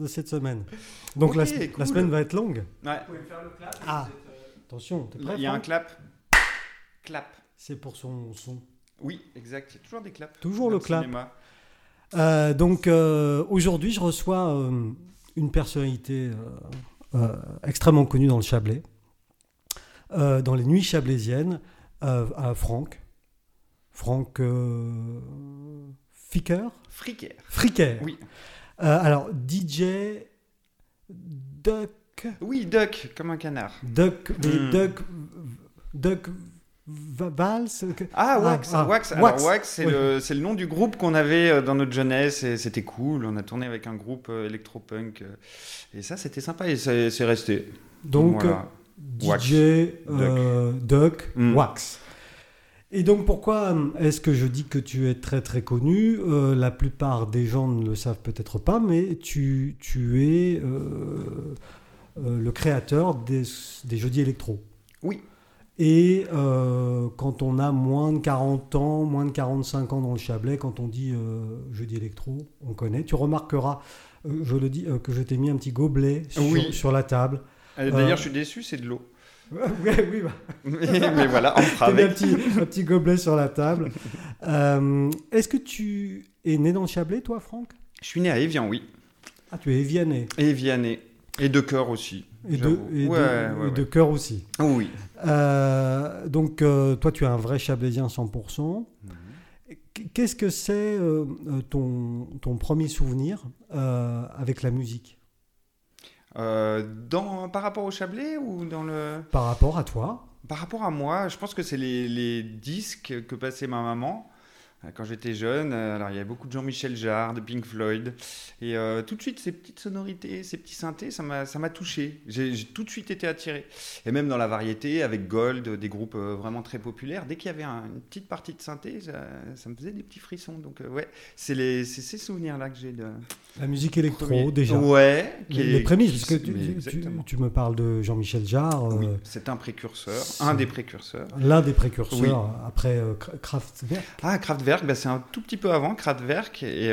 de cette semaine. Donc okay, la semaine va être longue. Ouais. Vous pouvez faire le clap. Ah, attention, t'es prêt? Il y a un clap. Clap. C'est pour son son. Oui, exact. Il y a toujours des claps. Toujours le clap. Donc aujourd'hui, je reçois une personnalité extrêmement connue dans le Chablais, dans les nuits chablaisiennes, à Franck. Franck Fricker. Oui. Alors, DJ Duck. Oui, Duck, comme un canard. Duck Valse. Wax. Alors, Wax, c'est le nom du groupe qu'on avait dans notre jeunesse et c'était cool. On a tourné avec un groupe électropunk et ça, c'était sympa et c'est resté. Donc voilà. DJ Duck Wax. Et donc, pourquoi est-ce que je dis que tu es très, très connu ? La plupart des gens ne le savent peut-être pas, mais tu es le créateur des Jeudis Electro. Oui. Et quand on a moins de 40 ans, moins de 45 ans dans le Chablais, quand on dit Jeudis Electro, on connaît. Tu remarqueras, je le dis, que je t'ai mis un petit gobelet sur la table. D'ailleurs, je suis déçu, c'est de l'eau. Oui, bah. mais voilà, on fera avec. Un petit gobelet sur la table. Est-ce que tu es né dans le Chablais, toi, Franck ? Je suis né à Évian, oui. Ah, tu es évianais. Et de cœur aussi. De cœur aussi. Oh, oui. Donc, toi, tu es un vrai Chablaisien 100%. Mmh. Qu'est-ce que c'est ton premier souvenir avec la musique ? Par rapport au Chablais ou dans le... Par rapport à toi ? Par rapport à moi, je pense que c'est les disques que passait ma maman quand j'étais jeune. Alors il y avait beaucoup de Jean-Michel Jarre, de Pink Floyd et tout de suite ces petites sonorités, ces petits synthés, ça m'a touché. J'ai tout de suite été attiré. Et même dans la variété avec Gold, des groupes vraiment très populaires, dès qu'il y avait une petite partie de synthé, ça me faisait des petits frissons. Donc c'est ces souvenirs-là que j'ai de... La musique électro, déjà. Ouais. Les prémices, parce que tu me parles de Jean-Michel Jarre. Oui, c'est un précurseur, l'un des précurseurs, oui. Après Kraftwerk. Ah, Kraftwerk, c'est un tout petit peu avant Kraftwerk. Et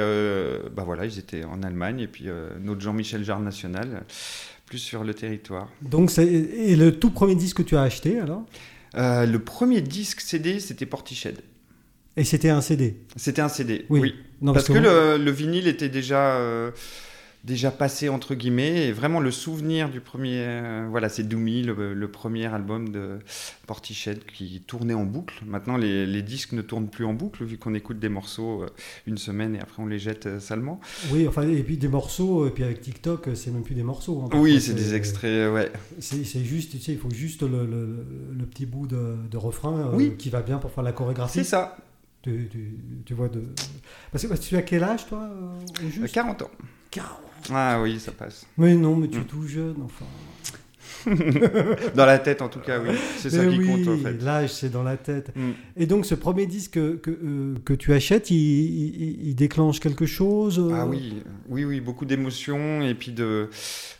voilà, ils étaient en Allemagne. Et puis, notre Jean-Michel Jarre national, plus sur le territoire. Donc, et le tout premier disque que tu as acheté, alors ? Le premier disque CD, c'était Portishead. Et c'était un CD. Oui. Non, parce que le vinyle était déjà passé entre guillemets. Et vraiment le souvenir du premier, c'est Doomy, le premier album de Portishead qui tournait en boucle. Maintenant, les disques ne tournent plus en boucle vu qu'on écoute des morceaux une semaine et après on les jette salement. Oui, enfin et puis des morceaux et puis avec TikTok, c'est même plus des morceaux. Hein, oui, c'est des extraits. Ouais. C'est juste, tu sais, il faut juste le petit bout de refrain qui va bien pour faire la chorégraphie. C'est ça. Tu vois de... Parce que tu as quel âge, toi, au juste ? 40 ans. 40 ans. Ah oui, ça passe. Mais non, mais tu es tout jeune, enfin... Dans la tête, en tout cas, oui. C'est mais ça qui compte, en fait. L'âge, c'est dans la tête. Mm. Et donc, ce premier disque que tu achètes, il déclenche quelque chose ? Ah oui, beaucoup d'émotions. Et puis de...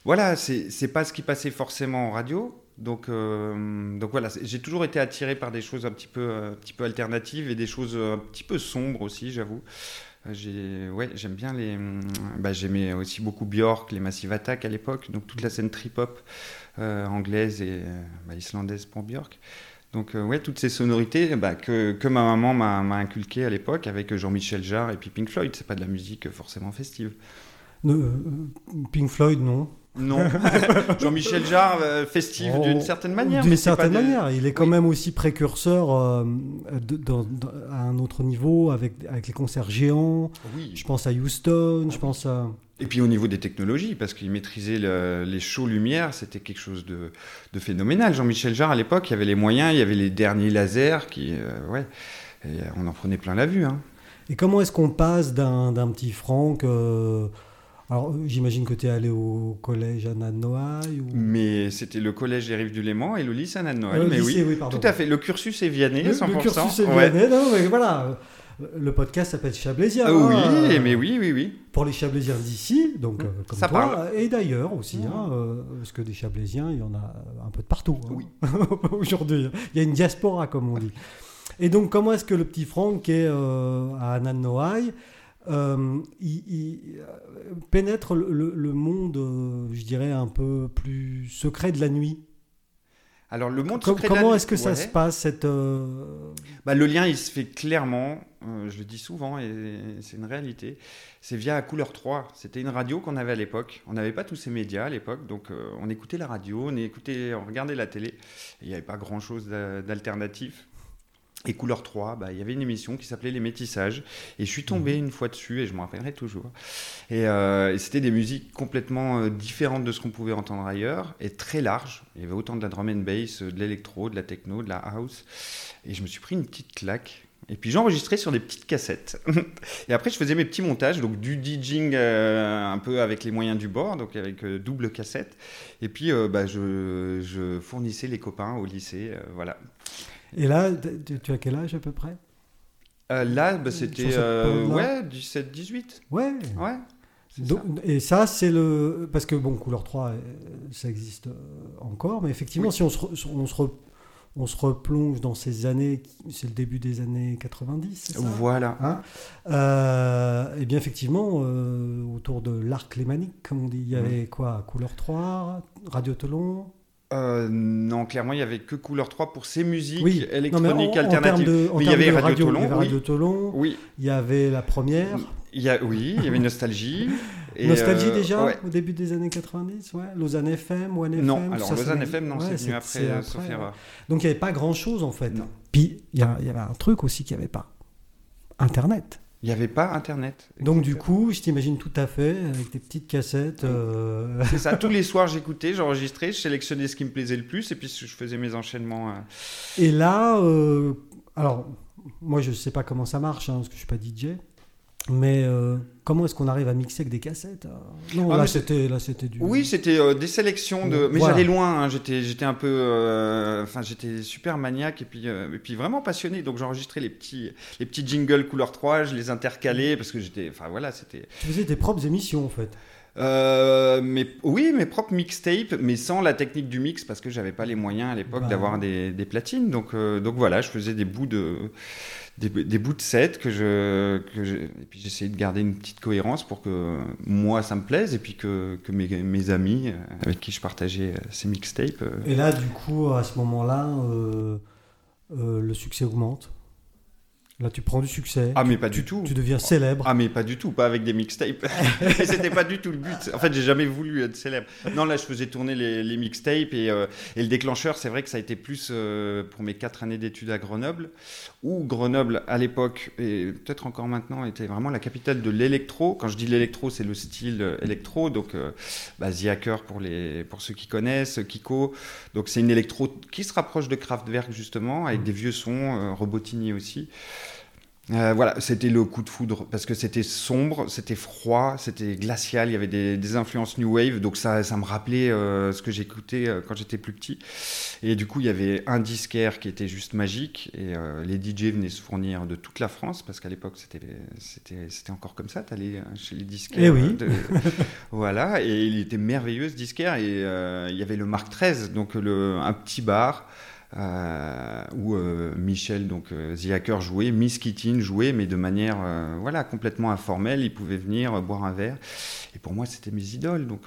Voilà, c'est pas ce qui passait forcément en radio. Donc voilà, j'ai toujours été attiré par des choses un petit peu alternatives et des choses un petit peu sombres aussi, j'avoue. J'aime bien j'aimais aussi beaucoup Björk, les Massive Attack à l'époque, donc toute la scène trip-hop anglaise et islandaise pour Björk. Donc toutes ces sonorités que ma maman m'a inculquées à l'époque avec Jean-Michel Jarre et puis Pink Floyd, c'est pas de la musique forcément festive. Pink Floyd, non. Non, Jean-Michel Jarre festif d'une certaine manière. D'une certaine manière, il est quand même aussi précurseur à un autre niveau avec les concerts géants. Oui. Je pense à Houston, je pense à... Et puis au niveau des technologies, parce qu'il maîtrisait les shows lumière, c'était quelque chose de phénoménal. Jean-Michel Jarre à l'époque, il y avait les moyens, il y avait les derniers lasers, et on en prenait plein la vue. Hein. Et comment est-ce qu'on passe d'un petit Franck... Alors, j'imagine que tu es allé au collège à Nanoaï ou... Mais c'était le collège des Rives du Léman et le lycée à Nanoaï. Mais lycée, oui, tout à fait. Le cursus évianais, 100%. Le cursus évianais, ouais. Non, mais voilà. Le podcast s'appelle Chablaisien. Oui. Pour les Chablaisiens d'ici, donc comme ça toi, parle. Et d'ailleurs aussi, parce que des Chablaisiens, il y en a un peu de partout. Hein. Oui. Aujourd'hui, il y a une diaspora, comme on dit. Et donc, comment est-ce que le petit Franck est à Nanoaï il pénètre le monde, je dirais, un peu plus secret de la nuit. Alors, le monde secret comment de la est-ce nuit, que ça se passe cette, le lien, il se fait clairement, je le dis souvent, et c'est une réalité, c'est via Couleur 3. C'était une radio qu'on avait à l'époque. On n'avait pas tous ces médias à l'époque, donc on écoutait la radio, on regardait la télé. Il n'y avait pas grand-chose d'alternatif. Et Couleur 3, il y avait une émission qui s'appelait Les métissages. Et je suis tombé une fois dessus, et je m'en rappellerai toujours. Et c'était des musiques complètement différentes de ce qu'on pouvait entendre ailleurs, et très larges. Il y avait autant de la drum and bass, de l'électro, de la techno, de la house. Et je me suis pris une petite claque. Et puis j'enregistrais sur des petites cassettes. Et après, je faisais mes petits montages, donc du DJing un peu avec les moyens du bord, donc avec double cassette. Et puis, je fournissais les copains au lycée, voilà. Et là, tu as quel âge à peu près ? C'était 17-18. Ouais. Ouais. Donc, ça. Et ça, c'est le... Parce que, Couleur 3, ça existe encore. Mais effectivement, si on se replonge dans ces années... C'est le début des années 90, c'est ça ? Voilà. Hein ? Et bien, effectivement, autour de l'arc lémanique, comme on dit, il y avait quoi ? Couleur 3, Radio Telon... non, clairement, il n'y avait que Couleur 3 pour ces musiques électroniques alternatives. Il y avait Radio Telon, il y avait La Première. Il y avait Nostalgie. Nostalgie déjà, au début des années 90, Lausanne FM, One FM. Non, alors Lausanne FM, c'est venu après, sauf erreur. Donc il n'y avait pas grand-chose en fait. Non. Puis il y avait un truc aussi qu'il n'y avait pas, Internet. Il n'y avait pas Internet. Donc du coup, je t'imagine tout à fait, avec des petites cassettes. C'est ça, tous les soirs j'écoutais, j'enregistrais, je sélectionnais ce qui me plaisait le plus, et puis je faisais mes enchaînements. Et là, alors, moi je ne sais pas comment ça marche, parce que je ne suis pas DJ, mais comment est-ce qu'on arrive à mixer avec des cassettes ? Non, c'était du... Oui, c'était des sélections de... Mais j'allais loin, hein. J'étais un peu... j'étais super maniaque et puis vraiment passionné. Donc j'enregistrais les petits jingles Couleur 3, je les intercalais parce que j'étais... Enfin voilà, c'était... Tu faisais tes propres émissions en fait. Mes propres mixtapes, mais sans la technique du mix parce que j'avais pas les moyens à l'époque d'avoir des platines. Donc voilà, je faisais des bouts de set et puis j'essayais de garder une petite cohérence pour que moi ça me plaise et puis que mes amis avec qui je partageais ces mixtapes. Et là, du coup, à ce moment-là, le succès augmente. Là, tu prends du succès. Ah, mais pas du tout. Tu deviens célèbre. Ah, mais pas du tout, pas avec des mixtapes. C'était pas du tout le but. En fait, j'ai jamais voulu être célèbre. Non, là, je faisais tourner les mixtapes et le déclencheur, c'est vrai que ça a été plus pour mes 4 années d'études à Grenoble, où Grenoble, à l'époque, et peut-être encore maintenant, était vraiment la capitale de l'électro. Quand je dis l'électro, c'est le style électro. Donc, The Hacker pour ceux qui connaissent, Kiko. Donc, c'est une électro qui se rapproche de Kraftwerk, justement, avec des vieux sons, Robotini aussi. Voilà, c'était le coup de foudre parce que c'était sombre, c'était froid, c'était glacial, il y avait des influences new wave, donc ça me rappelait ce que j'écoutais quand j'étais plus petit. Et du coup, il y avait un disquaire qui était juste magique et les DJ venaient se fournir de toute la France parce qu'à l'époque, c'était encore comme ça, t'allais chez les disquaires. Eh oui. Voilà, et il était merveilleux ce disquaire et il y avait le Mark 13, donc un petit bar. Où Michel, donc The Hacker, jouait, Miss Kittin jouait, mais de manière complètement informelle. Il pouvait venir boire un verre. Et pour moi, c'était mes idoles. Donc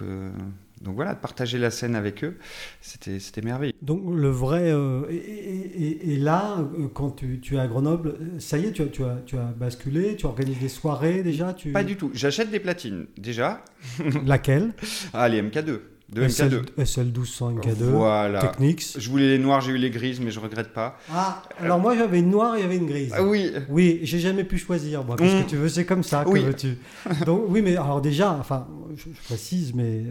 voilà, de partager la scène avec eux, c'était merveilleux. Donc le vrai... et là, quand tu es à Grenoble, ça y est, tu as basculé, tu organises des soirées déjà Pas du tout. J'achète des platines, déjà. Laquelle ? Les MK2. De MK2. SL 1200 MK2, voilà. Technics. Je voulais les noirs, j'ai eu les grises, mais je regrette pas. Ah, alors moi j'avais une noire et il y avait une grise. Ah, oui. Oui, j'ai jamais pu choisir, moi, parce que tu veux, c'est comme ça, que veux-tu. Donc, oui, mais alors déjà, enfin, je précise, mais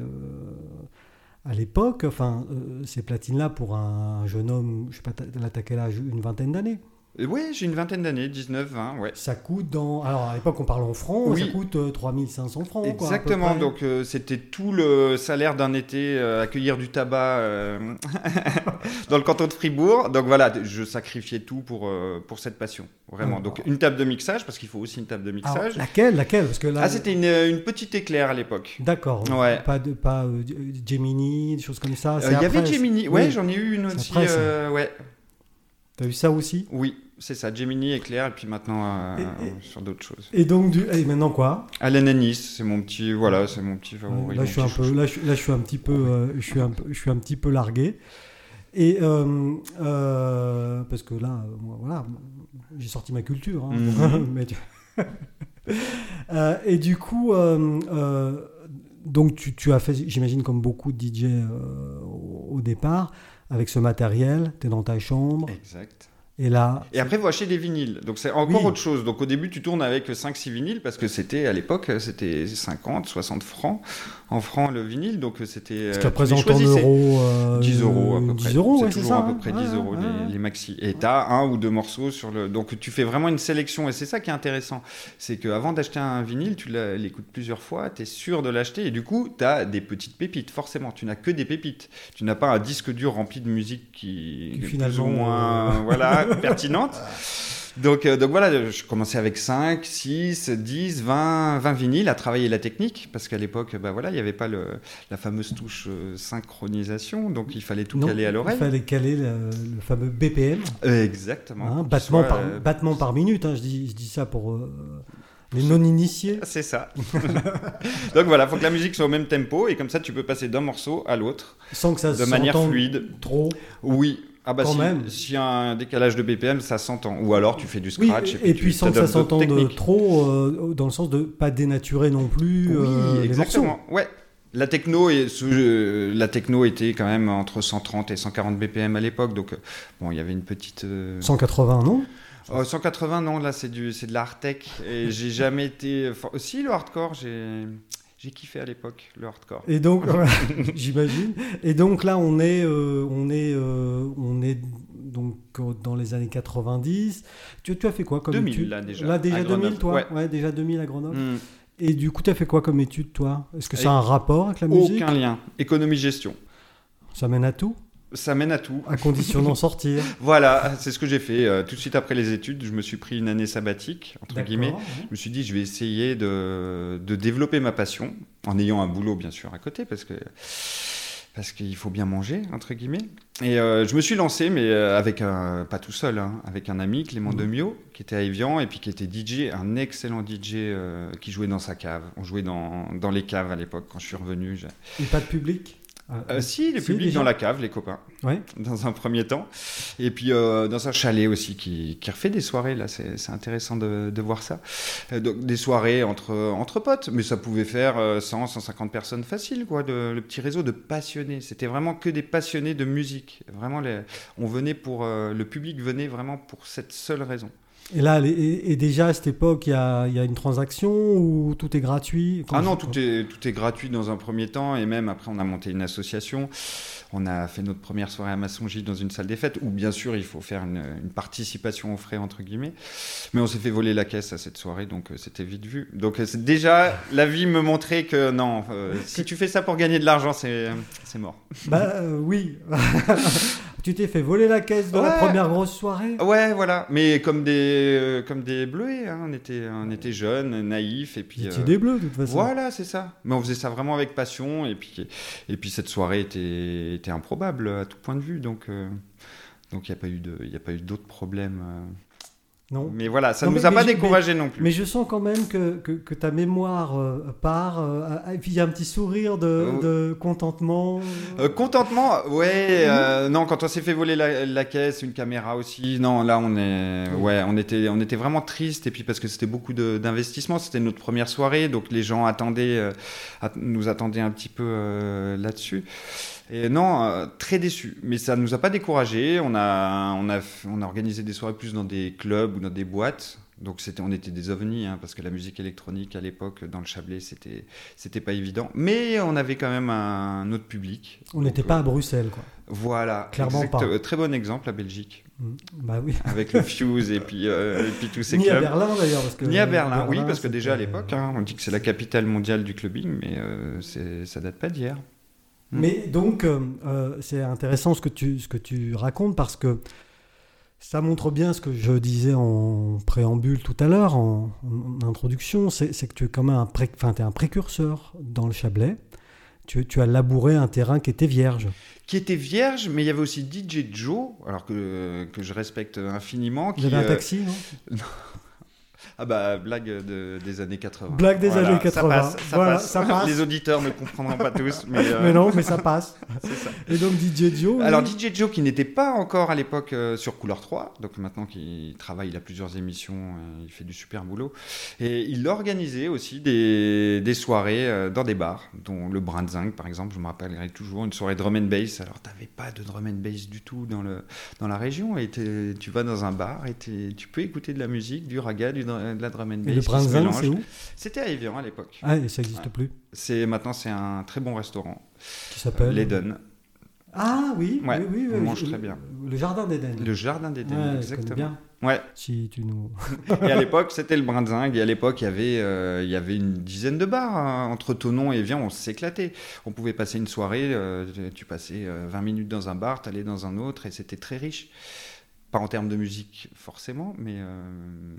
à l'époque, enfin, ces platines-là, pour un jeune homme, je sais pas, là, t'as quel âge, une vingtaine d'années ? Oui, j'ai une vingtaine d'années, 19, 20, ouais. Ça coûte alors à l'époque on parle en francs, ça coûte 3500 francs. Exactement, quoi, donc c'était tout le salaire d'un été, accueillir du tabac dans le canton de Fribourg. Donc voilà, je sacrifiais tout pour cette passion, vraiment. Donc une table de mixage, parce qu'il faut aussi une table de mixage. Alors, laquelle parce que là... Ah, c'était une petite éclair à l'époque. D'accord, ouais. Pas Gemini, des choses comme ça. Il y avait Gemini, j'en ai eu une aussi, T'as eu ça aussi ? Oui, C'est ça, Gemini, Éclair, et puis maintenant sur d'autres choses. Et donc, et maintenant quoi ? Allen & Nice, c'est mon petit, voilà, c'est mon petit favori. Là, je suis un petit peu largué. Et parce que là, voilà, j'ai sorti ma culture. Hein, mais et du coup, donc tu as fait, j'imagine, comme beaucoup de DJ au départ, avec ce matériel, t'es dans ta chambre. Exact. Et là, et après, vous achetez des vinyles. Donc, c'est encore autre chose. Donc, au début, tu tournes avec 5-6 vinyles parce que c'était, à l'époque, c'était 50, 60 francs. En francs, le vinyle. Donc, c'était. Ce qui représente en euros. 10 euros, à peu 10 près. Euros, c'est ouais, toujours c'est ça, à peu près 10 euros les maxi. Et t'as un ou deux morceaux sur le. Donc, tu fais vraiment une sélection. Et c'est ça qui est intéressant. C'est qu'avant d'acheter un vinyle, tu l'écoutes plusieurs fois, t'es sûr de l'acheter. Et du coup, t'as des petites pépites. Forcément, tu n'as que des pépites. Tu n'as pas un disque dur rempli de musique qui finalement. Plus ou moins, voilà. pertinente. Donc voilà, je commençais avec 5, 6, 10, 20 vinyles à travailler la technique parce qu'à l'époque, bah voilà, il n'y avait pas la fameuse touche synchronisation, donc il fallait tout caler à l'oreille. Il fallait caler le fameux BPM. Exactement. Hein, battement par minute, hein, je dis ça pour... les non-initiés. C'est ça. Donc voilà, il faut que la musique soit au même tempo et comme ça, tu peux passer d'un morceau à l'autre. Sans que ça de manière fluide. Trop. Oui. Ah bah si y a un décalage de BPM, ça s'entend. Ou alors tu fais du scratch. Oui, et puis sans que ça s'entende trop, dans le sens de pas dénaturer non plus. Oui, exactement. Ouais. La techno était quand même entre 130 et 140 BPM à l'époque. Donc bon, il y avait une petite. 180, non ? 180, non. Là, c'est de la hardtech. Et j'ai jamais été. Si le hardcore, j'ai kiffé à l'époque le hardcore. Et donc, j'imagine. Et donc là, on est donc dans les années 90. Tu as fait quoi comme 2000 étude? Là déjà. Là déjà 2000, toi. Ouais, déjà 2000 à Grenoble. Et du coup, tu as fait quoi comme étude, toi? Est-ce que ça a un rapport avec la musique? Aucun lien. Économie-gestion. Ça mène à tout. Ça mène à tout. À condition d'en sortir. Voilà, c'est ce que j'ai fait. Tout de suite après les études, je me suis pris une année sabbatique, entre guillemets. Je me suis dit, je vais essayer de développer ma passion, en ayant un boulot, bien sûr, à côté, parce qu'il faut bien manger, entre guillemets. Et je me suis lancé, mais pas tout seul, hein, avec un ami, Clément Demio, qui était à Évian, et puis qui était DJ, un excellent DJ qui jouait dans sa cave. On jouait dans les caves à l'époque, quand je suis revenu. Et pas de public ? Si, le public déjà. Dans la cave, les copains, dans un premier temps. Et puis dans un chalet aussi qui refait des soirées, là, c'est intéressant de voir ça. Donc des soirées entre potes, mais ça pouvait faire 100, 150 personnes facile, quoi, le petit réseau de passionnés. C'était vraiment que des passionnés de musique. Vraiment, le public venait vraiment pour cette seule raison. Et là, et déjà à cette époque, il y a une transaction où tout est gratuit? Ah non, tout est gratuit dans un premier temps, et même après on a monté une association, on a fait notre première soirée à Massongy dans une salle des fêtes, où bien sûr il faut faire une participation aux frais, entre guillemets, mais on s'est fait voler la caisse à cette soirée, donc c'était vite vu. Donc déjà, la vie me montrait que non, si tu fais ça pour gagner de l'argent, c'est mort. Bah oui. Tu t'es fait voler la caisse dans la première grosse soirée. Ouais, voilà. Mais comme des bleuets, hein. On était jeunes, naïfs, et puis. C'était des bleus de toute façon. Voilà, c'est ça. Mais on faisait ça vraiment avec passion, et puis cette soirée était improbable à tout point de vue, donc il y a pas eu d'autres problèmes. Non. Mais voilà, ça ne nous a pas découragés non plus. Mais je sens quand même que ta mémoire part, et puis il y a un petit sourire de contentement. Contentement, ouais. Non, quand on s'est fait voler la caisse, une caméra aussi. Non, là on était vraiment triste. Et puis parce que c'était beaucoup d'investissement, c'était notre première soirée, donc les gens nous attendaient un petit peu là-dessus. Et non, très déçu. Mais ça ne nous a pas découragés. On a organisé des soirées plus dans des clubs ou dans des boîtes. Donc on était des ovnis, hein, parce que la musique électronique à l'époque dans le Chablais, c'était pas évident. Mais on avait quand même un autre public. On n'était pas à Bruxelles, quoi. Voilà, clairement pas. Très bon exemple, la Belgique. Bah oui. Avec le Fuse et puis tous ces clubs. Ni à Berlin d'ailleurs, parce que ni à Berlin, oui, parce que déjà à l'époque, hein, on dit que c'est la capitale mondiale du clubbing, mais ça date pas d'hier. Mais donc, c'est intéressant ce que tu racontes, parce que ça montre bien ce que je disais en préambule tout à l'heure, en introduction, c'est que tu es quand même un précurseur dans le Chablais. Tu as labouré un terrain qui était vierge. Qui était vierge, mais il y avait aussi DJ Joe, alors que je respecte infiniment. Il avait un taxi, non? Ah bah, blague des années 80. Blague des années 80. Ça passe. Les auditeurs ne comprendront pas tous. Mais non, mais ça passe. C'est ça. Et donc DJ Joe... Alors DJ Joe qui n'était pas encore à l'époque sur Couleur 3, donc maintenant qu'il travaille, il a plusieurs émissions, il fait du super boulot. Et il organisait aussi des soirées dans des bars, dont le Brind'Zinc par exemple, je me rappellerai toujours, une soirée drum and bass. Alors t'avais pas de drum and bass du tout dans la région, et tu vas dans un bar et tu peux écouter de la musique, du raga, de la drum and bass. Et le Brind'Zinc, c'est où? C'était à Évian à l'époque. Ah, et ça n'existe plus. Maintenant, c'est un très bon restaurant. Qui s'appelle l'Eden. Ah oui, ouais, oui. On mange très bien. Le Jardin d'Eden. Le Jardin d'Eden, ouais, exactement. Bien. Ouais. Si tu nous... Et à l'époque, c'était le Brind'Zinc. Et à l'époque, il y avait une dizaine de bars. Hein. Entre Thonon et Évian, on s'éclatait. On pouvait passer une soirée. Tu passais 20 minutes dans un bar, t'allais dans un autre, et c'était très riche. Pas en termes de musique, forcément, mais...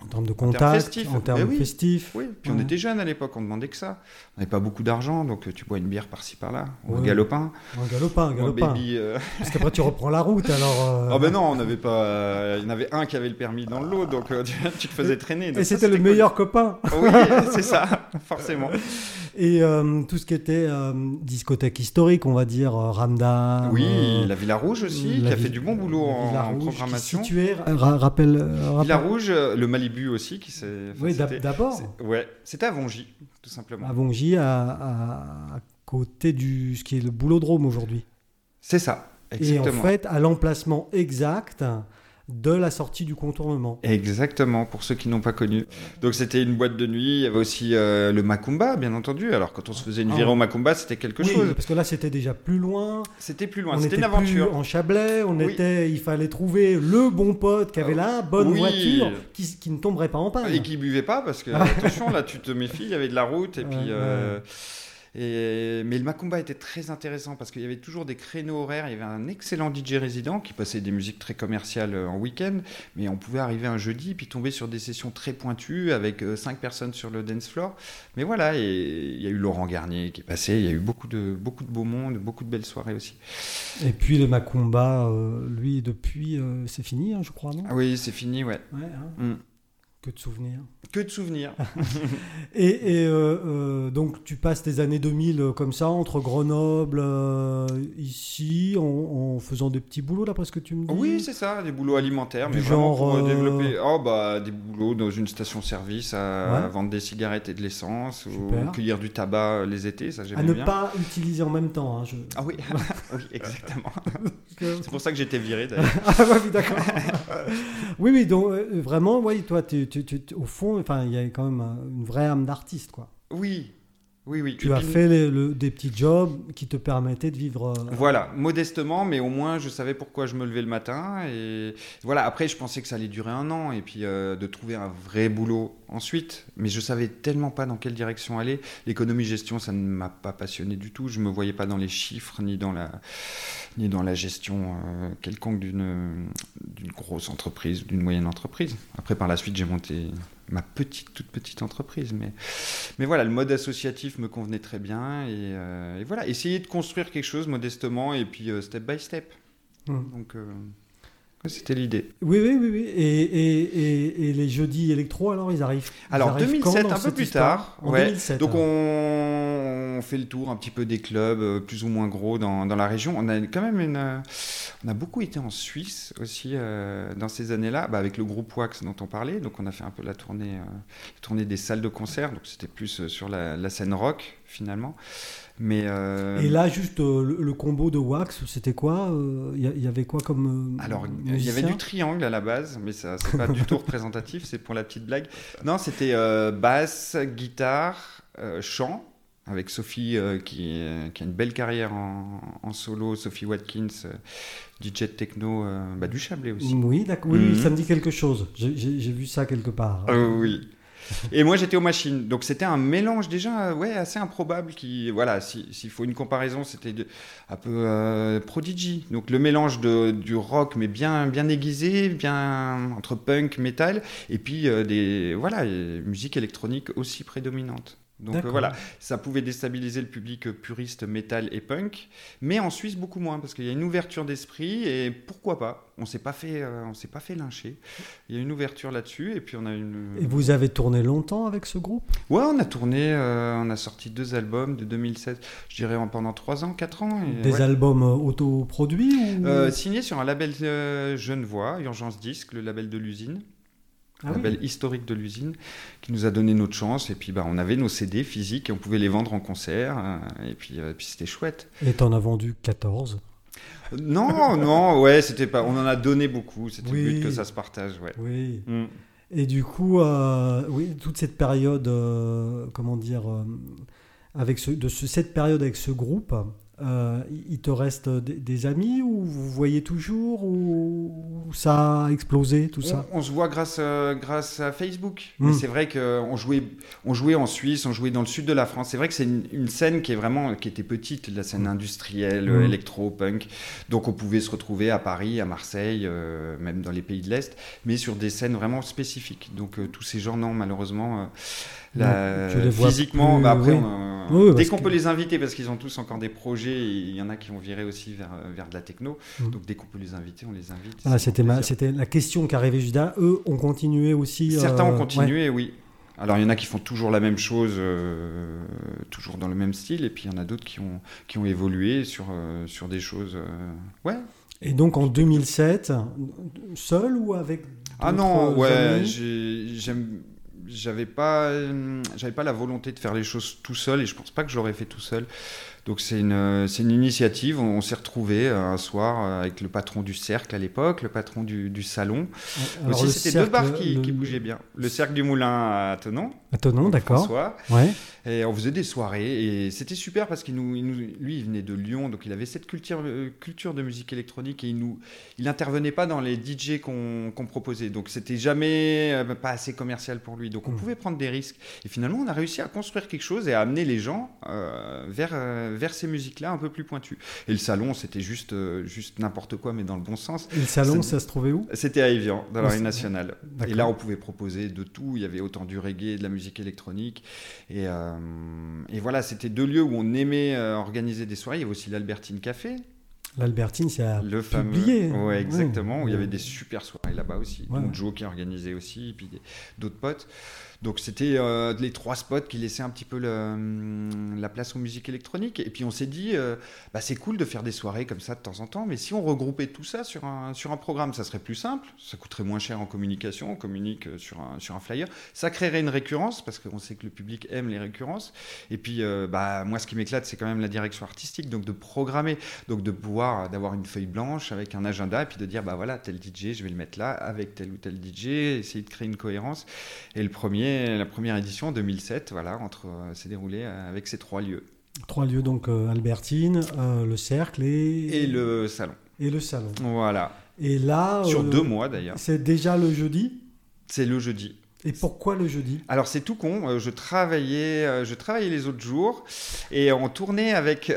en termes de contact, en termes festifs. Oui, puis on était jeunes à l'époque, on demandait que ça. On n'avait pas beaucoup d'argent, donc tu bois une bière par-ci, par-là, ou un galopin. Un galopin. Baby, Parce qu'après, tu reprends la route, alors... Ah ben non, on n'avait pas... Il y en avait un qui avait le permis dans l'eau, donc tu te faisais traîner. Et c'était le meilleur copain. Oui, c'est ça, forcément. Et tout ce qui était discothèque historique, on va dire, Ramda... Oui, la Villa Rouge aussi, qui a fait du bon boulot en programmation. Situé, rappelle. Villa Rouge, le Malibu aussi qui s'est. Oui, d'abord. Ouais, c'était à Vongy, tout simplement. À Vongy, à côté de ce qui est le boulodrome aujourd'hui. C'est ça, exactement. Et en fait, à l'emplacement exact de la sortie du contournement. Exactement, pour ceux qui n'ont pas connu. Donc c'était une boîte de nuit, il y avait aussi le Macumba, bien entendu. Alors quand on se faisait une virée au Macumba, c'était quelque chose. Parce que là c'était déjà plus loin. C'était une aventure. Plus en Chablais, il fallait trouver le bon pote qui avait la bonne voiture, qui ne tomberait pas en panne. Et qui buvait pas, parce que attention, là tu te méfies, il y avait de la route et puis... Mais le Macumba était très intéressant parce qu'il y avait toujours des créneaux horaires. Il y avait un excellent DJ résident qui passait des musiques très commerciales en week-end, mais on pouvait arriver un jeudi puis tomber sur des sessions très pointues avec 5 personnes sur le dance floor. Mais voilà, et il y a eu Laurent Garnier qui est passé, il y a eu beaucoup de beau monde, beaucoup de belles soirées aussi. Et puis le Macumba, lui, depuis, c'est fini, hein, je crois, non? Ah oui, c'est fini, ouais hein. Que de souvenirs. Et donc, tu passes tes années 2000 comme ça, entre Grenoble, ici, en faisant des petits boulots, d'après ce que tu me dis. Oui, c'est ça, des boulots alimentaires. Du mais genre... Pour développer... des boulots dans une station-service à vendre des cigarettes et de l'essence, ou cueillir du tabac les étés, ça j'aimais bien. À ne pas utiliser en même temps. Ah oui, oui exactement. C'est pour ça que j'étais viré, d'ailleurs. Ah oui, d'accord. oui, donc, vraiment, toi, tu au fond, enfin, il y a quand même une vraie âme d'artiste, quoi. Oui. Tu as fait des petits jobs qui te permettaient de vivre. Voilà, modestement, mais au moins je savais pourquoi je me levais le matin. Et voilà, après je pensais que ça allait durer un an et puis de trouver un vrai boulot ensuite. Mais je savais tellement pas dans quelle direction aller. L'économie-gestion, ça ne m'a pas passionné du tout. Je me voyais pas dans les chiffres ni dans la gestion quelconque d'une grosse entreprise, d'une moyenne entreprise. Après, par la suite, j'ai monté ma toute petite entreprise, mais voilà, le mode associatif me convenait très bien et voilà, essayer de construire quelque chose modestement et puis step by step. Donc c'était l'idée. Oui. Et les jeudis électro, alors ils arrivent 2007, quand, un peu plus tard. En 2007, donc on fait le tour un petit peu des clubs plus ou moins gros dans la région. On a quand même on a beaucoup été en Suisse aussi dans ces années-là, avec le groupe Wax dont on parlait. Donc on a fait un peu la tournée des salles de concert. Donc c'était plus sur la scène rock finalement. Mais Et là, juste le combo de Wax, c'était quoi? Il y avait quoi comme Alors, il y avait du triangle à la base, mais ça, c'est pas du tout représentatif, c'est pour la petite blague. Non, c'était basse, guitare, chant, avec Sophie qui a une belle carrière en solo, Sophie Watkins, DJ techno du Chablais aussi. Oui, d'accord. Oui, ça me dit quelque chose. J'ai vu ça quelque part. Oui. Et moi j'étais aux machines, donc c'était un mélange déjà assez improbable qui, voilà, s'il faut une comparaison, c'était un peu Prodigy, donc le mélange du rock mais bien aiguisé, bien entre punk, metal et puis musiques électroniques aussi prédominantes. Donc voilà, ça pouvait déstabiliser le public puriste métal et punk, mais en Suisse beaucoup moins parce qu'il y a une ouverture d'esprit et pourquoi pas. On s'est pas fait lyncher. Il y a une ouverture là-dessus et puis on a une. Et vous avez tourné longtemps avec ce groupe ? Ouais, on a tourné, on a sorti 2 albums de 2016, je dirais pendant 3 ans, 4 ans. Et, des albums autoproduits ou... signés sur un label genevois, Urgence Disque, le label de l'Usine. Un label historique de l'Usine qui nous a donné notre chance et puis on avait nos CD physiques et on pouvait les vendre en concert et puis c'était chouette. Et t'en as vendu 14 ? Non, ouais, c'était pas. On en a donné beaucoup, c'était le but que ça se partage, ouais. Oui. Mm. Et du coup, toute cette période, cette période avec ce groupe. Il te reste des amis ou vous voyez toujours ou ça a explosé tout ça ? On se voit grâce à Facebook. Mais c'est vrai qu'on jouait en Suisse, on jouait dans le sud de la France. C'est vrai que c'est une scène qui était petite, la scène industrielle, électro, punk. Donc on pouvait se retrouver à Paris, à Marseille, même dans les pays de l'Est, mais sur des scènes vraiment spécifiques. Donc tous ces gens, non, malheureusement... physiquement, après, dès qu'on peut les inviter, parce qu'ils ont tous encore des projets, il y en a qui ont viré aussi vers de la techno. Donc dès qu'on peut les inviter, on les invite. Ah, c'était la question qui arrivait juste là. Eux ont continué aussi. Certains ont continué, oui. Alors il y en a qui font toujours la même chose, toujours dans le même style, et puis il y en a d'autres qui ont évolué sur des choses. Et donc en 2007, seul ou avec d'autres amis ? J'avais pas la volonté de faire les choses tout seul et je pense pas que je l'aurais fait tout seul. Donc c'est une initiative, on s'est retrouvés un soir avec le patron du cercle à l'époque, le patron du salon. Alors aussi, c'était cercle, 2 bars qui bougeaient bien. Le cercle du Moulin à Thonon. À Thonon, d'accord. François. Ouais. Et on faisait des soirées et c'était super parce qu'il lui il venait de Lyon, donc il avait cette culture de musique électronique et il intervenait pas dans les DJ qu'on proposait. Donc c'était jamais pas assez commercial pour lui. Donc on pouvait prendre des risques et finalement on a réussi à construire quelque chose et à amener les gens vers ces musiques-là un peu plus pointues. Et le salon, c'était juste n'importe quoi, mais dans le bon sens. Et le salon, ça se trouvait où ? C'était à Évian, dans la rue nationale. D'accord. Et là, on pouvait proposer de tout. Il y avait autant du reggae, de la musique électronique. Et voilà, c'était 2 lieux où on aimait organiser des soirées. Il y avait aussi l'Albertine Café. L'Albertine, c'est le fameux. Oui, exactement. Où il y avait des super soirées là-bas aussi. Ouais. Donc Joe qui organisait aussi, et puis d'autres potes. Donc c'était les 3 spots qui laissaient un petit peu la place aux musiques électroniques. Et puis on s'est dit, c'est cool de faire des soirées comme ça de temps en temps, mais si on regroupait tout ça sur un programme, ça serait plus simple, ça coûterait moins cher en communication, on communique sur un flyer, ça créerait une récurrence, parce qu'on sait que le public aime les récurrences. Et puis moi ce qui m'éclate, c'est quand même la direction artistique, donc de programmer, donc d'avoir une feuille blanche avec un agenda, et puis de dire, tel DJ, je vais le mettre là, avec tel ou tel DJ, essayer de créer une cohérence. Et la première édition en 2007, s'est déroulée avec ces 3 lieux. 3 lieux, donc Albertine, le Cercle et le Salon. Et le Salon. Voilà. Et là... Sur 2 mois d'ailleurs. C'est déjà le jeudi ? C'est le jeudi. Et pourquoi le jeudi ? Alors c'est tout con, je travaillais les autres jours et on tournait avec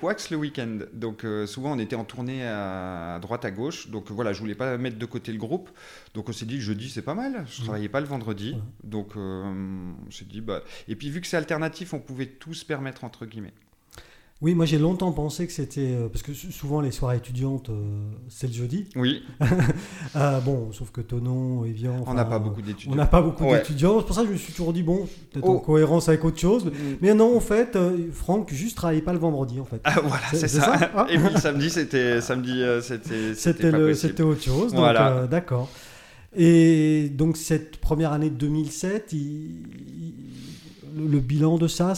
Wax le week-end. Donc souvent on était en tournée à droite à gauche, donc voilà, je voulais pas mettre de côté le groupe. Donc on s'est dit le jeudi c'est pas mal, je travaillais pas le vendredi. Ouais. Donc on s'est dit et puis vu que c'est alternatif, on pouvait tout se permettre entre guillemets. Oui, moi j'ai longtemps pensé que c'était... Parce que souvent les soirées étudiantes, c'est le jeudi. Oui. Sauf que Thonon, Évian... on n'a pas beaucoup d'étudiants. C'est pour ça que je me suis toujours dit, peut-être en cohérence avec autre chose. Mais non, en fait, Franck, juste travaillait pas le vendredi, en fait. Ah, voilà, c'est ça. Ah. Et puis samedi, c'était autre chose. Donc, voilà. D'accord. Et donc cette première année 2007, le bilan de ça,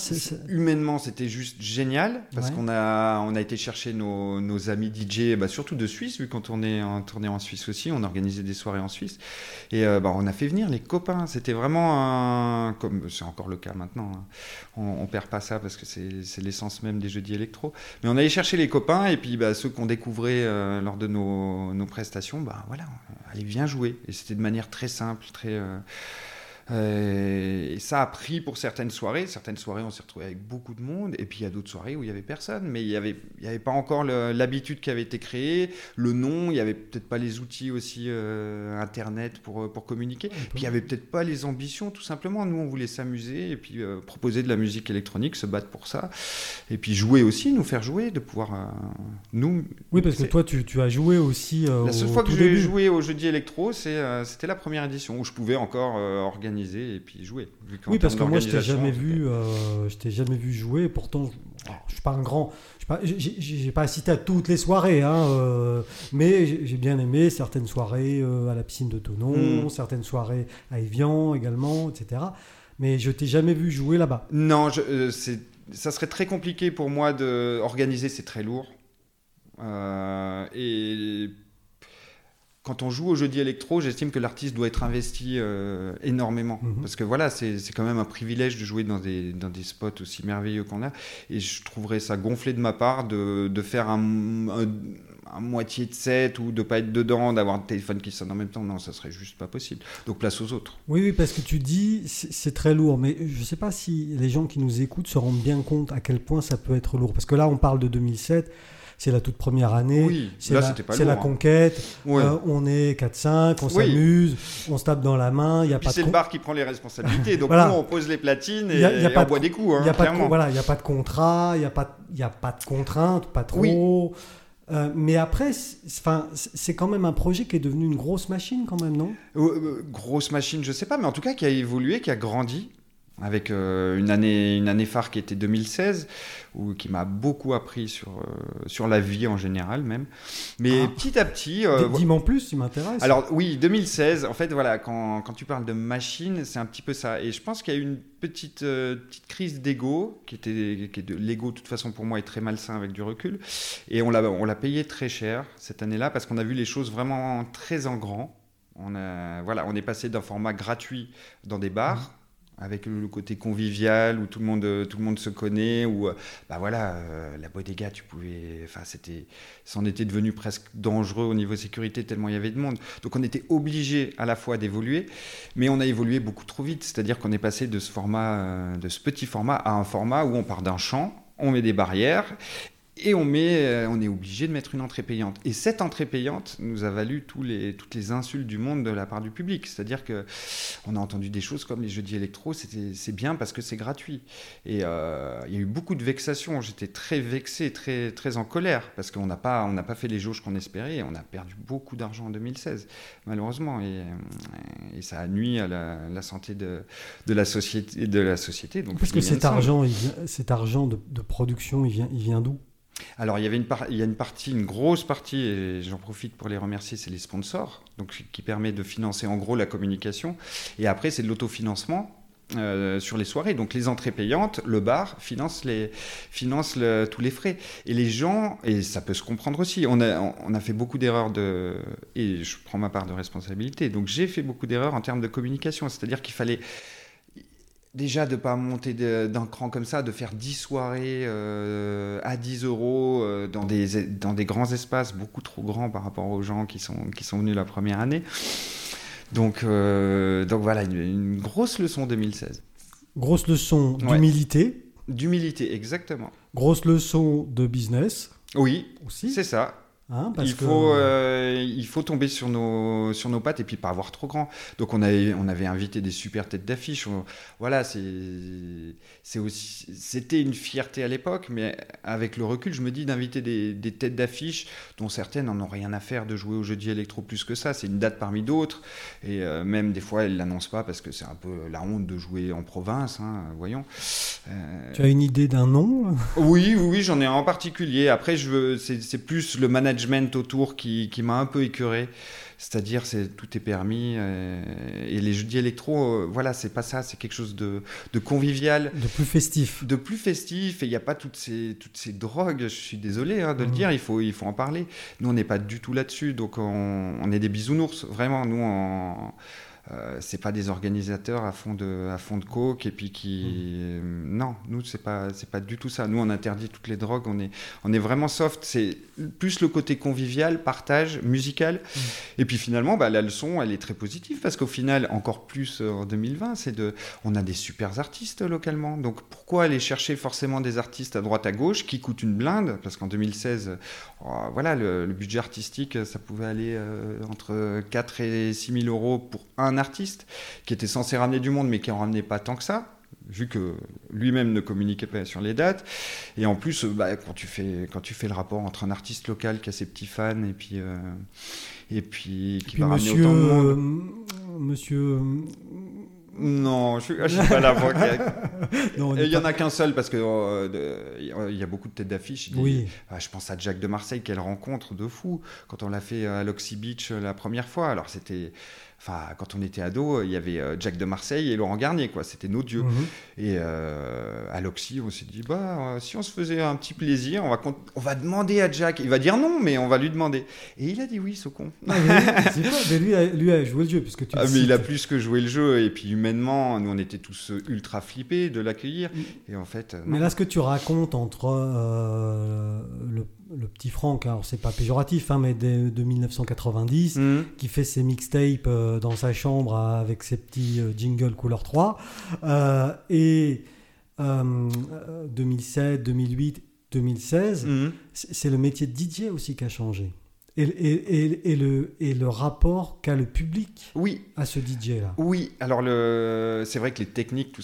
humainement, c'était juste génial parce qu'on a été chercher nos amis DJ, surtout de Suisse, vu qu'on tournait en Suisse aussi, on organisait des soirées en Suisse et on a fait venir les copains. C'était vraiment comme c'est encore le cas maintenant, hein. On perd pas ça parce que c'est l'essence même des Jeudis Electro. Mais on allait chercher les copains et puis ceux qu'on découvrait lors de nos prestations, allez viens jouer. Et c'était de manière très simple, très Et ça a pris pour certaines soirées. Certaines soirées, on s'est retrouvés avec beaucoup de monde. Et puis, il y a d'autres soirées où il n'y avait personne. Mais il y avait pas encore l'habitude qui avait été créée. Le nom, il n'y avait peut-être pas les outils aussi Internet pour communiquer. Et puis, il n'y avait peut-être pas les ambitions, tout simplement. Nous, on voulait s'amuser et puis proposer de la musique électronique, se battre pour ça. Et puis, jouer aussi, nous faire jouer, de pouvoir... nous. Oui, parce que toi, tu as joué aussi au début. La seule fois que j'ai joué au Jeudis Electro, c'était la première édition où je pouvais encore organiser et puis jouer. Oui, parce que moi je t'ai jamais vu jouer, pourtant je suis pas un grand, j'ai pas assisté à toutes les soirées, mais j'ai bien aimé certaines soirées à la piscine de Thonon, certaines soirées à Évian également, etc. Mais je t'ai jamais vu jouer là-bas. Non, ça serait très compliqué pour moi d'organiser, c'est très lourd. Et quand on joue au Jeudis Electro, j'estime que l'artiste doit être investi énormément. Mmh. Parce que voilà, c'est quand même un privilège de jouer dans des spots aussi merveilleux qu'on a. Et je trouverais ça gonflé de ma part de faire un moitié de set ou de ne pas être dedans, d'avoir le téléphone qui sonne en même temps. Non, ça ne serait juste pas possible. Donc place aux autres. Oui, parce que tu dis c'est très lourd. Mais je ne sais pas si les gens qui nous écoutent se rendent bien compte à quel point ça peut être lourd. Parce que là, on parle de 2007. C'est la toute première année, oui, c'est, là, la, c'est lourd, la conquête, ouais. On est 4-5, on s'amuse, on se tape dans la main. Y a pas c'est le bar qui prend les responsabilités, donc voilà. Nous on pose les platines et on boit des coups, hein, clairement. Il n'y a pas de contrat, il n'y a pas de contraintes, pas trop... Oui. Mais après, c'est quand même un projet qui est devenu une grosse machine quand même, non ? Grosse machine, je ne sais pas, mais en tout cas qui a évolué, qui a grandi. Avec une année phare qui était 2016, qui m'a beaucoup appris sur la vie en général même. Mais petit à petit... Dis-moi en plus, il m'intéresse. Alors oui, 2016, en fait, voilà, quand tu parles de machine, c'est un petit peu ça. Et je pense qu'il y a eu une petite crise d'ego, l'ego de toute façon pour moi est très malsain avec du recul. Et on l'a payé très cher cette année-là, parce qu'on a vu les choses vraiment très en grand. On est passé d'un format gratuit dans des bars, avec le côté convivial où tout le monde se connaît, où la bodega, tu pouvais, ça en était devenu presque dangereux au niveau sécurité tellement il y avait de monde. Donc on était obligé à la fois d'évoluer, mais on a évolué beaucoup trop vite, c'est-à-dire qu'on est passé de ce format, de ce petit format à un format où on part d'un champ, on met des barrières et on est obligé de mettre une entrée payante. Et cette entrée payante nous a valu toutes les insultes du monde de la part du public. C'est-à-dire qu'on a entendu des choses comme les Jeudis Electro, c'est bien parce que c'est gratuit. Et il y a eu beaucoup de vexations. J'étais très vexé, très, très en colère, parce qu'on n'a pas fait les jauges qu'on espérait et on a perdu beaucoup d'argent en 2016, malheureusement. Et ça a nuit à la santé de la société. Donc, parce que cet argent de production, il vient d'où ? Alors, il y a une grosse partie, et j'en profite pour les remercier, c'est les sponsors, donc, qui permet de financer en gros la communication. Et après, c'est de l'autofinancement sur les soirées. Donc, les entrées payantes, le bar finance tous les frais. Et les gens, et ça peut se comprendre aussi, on a fait beaucoup d'erreurs, et je prends ma part de responsabilité, donc j'ai fait beaucoup d'erreurs en termes de communication. C'est-à-dire qu'il fallait... Déjà, de ne pas monter d'un cran comme ça, de faire 10 soirées à 10 € dans des grands espaces, beaucoup trop grands par rapport aux gens qui sont venus la première année. Donc voilà, une grosse leçon 2016. Grosse leçon d'humilité. Ouais. D'humilité, exactement. Grosse leçon de business. Oui, aussi. C'est ça. Hein, il faut tomber sur nos pattes et puis pas avoir trop grand. Donc on avait invité des super têtes d'affiche. Voilà, c'était une fierté à l'époque, mais avec le recul, je me dis d'inviter des têtes d'affiche dont certaines n'en ont rien à faire de jouer au Jeudis Electro plus que ça. C'est une date parmi d'autres, et même des fois elles l'annoncent pas parce que c'est un peu la honte de jouer en province. Hein, voyons. Tu as une idée d'un nom ? Oui, j'en ai un en particulier. Après, c'est plus le manager autour qui m'a un peu écœuré, c'est-à-dire tout est permis, et les Jeudis Electro, voilà, c'est pas ça, c'est quelque chose de convivial, de plus festif, et il n'y a pas toutes ces drogues, je suis désolé de le dire, il faut en parler. Nous on n'est pas du tout là-dessus, donc on est des bisounours, vraiment, nous c'est pas des organisateurs à fond de coke et puis qui non, nous c'est pas du tout ça. Nous on interdit toutes les drogues, on est vraiment soft, c'est plus le côté convivial, partage, musical. Et puis finalement la leçon elle est très positive parce qu'au final encore plus en 2020, on a des super artistes localement. Donc pourquoi aller chercher forcément des artistes à droite à gauche qui coûtent une blinde, parce qu'en 2016 le budget artistique ça pouvait aller entre 4 et 6 000 euros pour un artiste qui était censé ramener du monde mais qui en ramenait pas tant que ça, vu que lui-même ne communiquait pas sur les dates. Et en plus quand tu fais le rapport entre un artiste local qui a ses petits fans et puis qui va ramener autant de monde. Non, je ne suis pas là pour... Il n'y en a qu'un seul, parce qu'il y a beaucoup de têtes d'affiche. Oui. Je pense à Jack de Marseille, quelle rencontre de fou, quand on l'a fait à l'Oxy Beach la première fois. Alors, c'était... quand on était ado, il y avait Jack de Marseille et Laurent Garnier, quoi. C'était nos dieux. Et à l'Oxy, on s'est dit, si on se faisait un petit plaisir, on va demander à Jack. Il va dire non, mais on va lui demander. Et il a dit oui, ce con. Ah, c'est pas, mais lui a joué le jeu, puisque tu le cites. Mais il a plus que joué le jeu. Et puis humainement, nous, on était tous ultra flippés de l'accueillir. Et en fait, mais là, ce que tu racontes entre le petit Franck, alors c'est pas péjoratif, mais de 1990, qui fait ses mixtapes dans sa chambre avec ses petits jingles Couleur 3, et 2007, 2008, 2016, c'est le métier de DJ aussi qui a changé. Et le rapport qu'a le public à ce DJ-là. Oui, alors c'est vrai que les techniques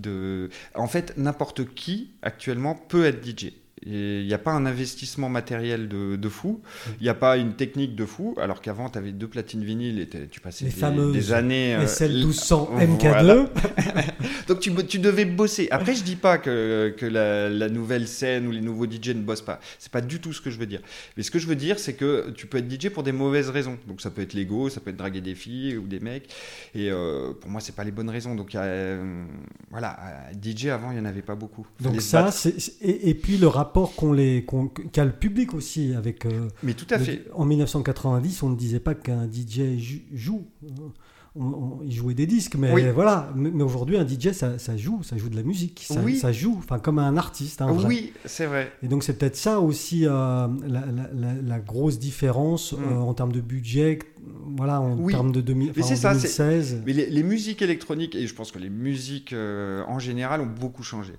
de... En fait, n'importe qui, actuellement, peut être DJ. Il n'y a pas un investissement matériel de fou, il n'y a pas une technique de fou, alors qu'avant tu avais 2 platines vinyles et tu passais des années... SL 1200 MK2. Voilà. Donc tu devais bosser. Après je ne dis pas que la nouvelle scène ou les nouveaux DJ ne bossent pas, ce n'est pas du tout ce que je veux dire. Mais ce que je veux dire, c'est que tu peux être DJ pour des mauvaises raisons. Donc ça peut être l'ego, ça peut être draguer des filles ou des mecs, et pour moi ce n'est pas les bonnes raisons. Donc DJ avant il n'y en avait pas beaucoup. Donc ça, et puis le rapport qu'a le public aussi avec... Mais tout à fait. En 1990, on ne disait pas qu'un DJ joue. Il jouait des disques, mais voilà. Mais aujourd'hui, un DJ, ça joue de la musique. Ça joue, comme un artiste. Oui, c'est vrai. Et donc, c'est peut-être ça aussi la grosse différence en termes de budget, termes de 2016. Mais les musiques électroniques, et je pense que les musiques en général, ont beaucoup changé.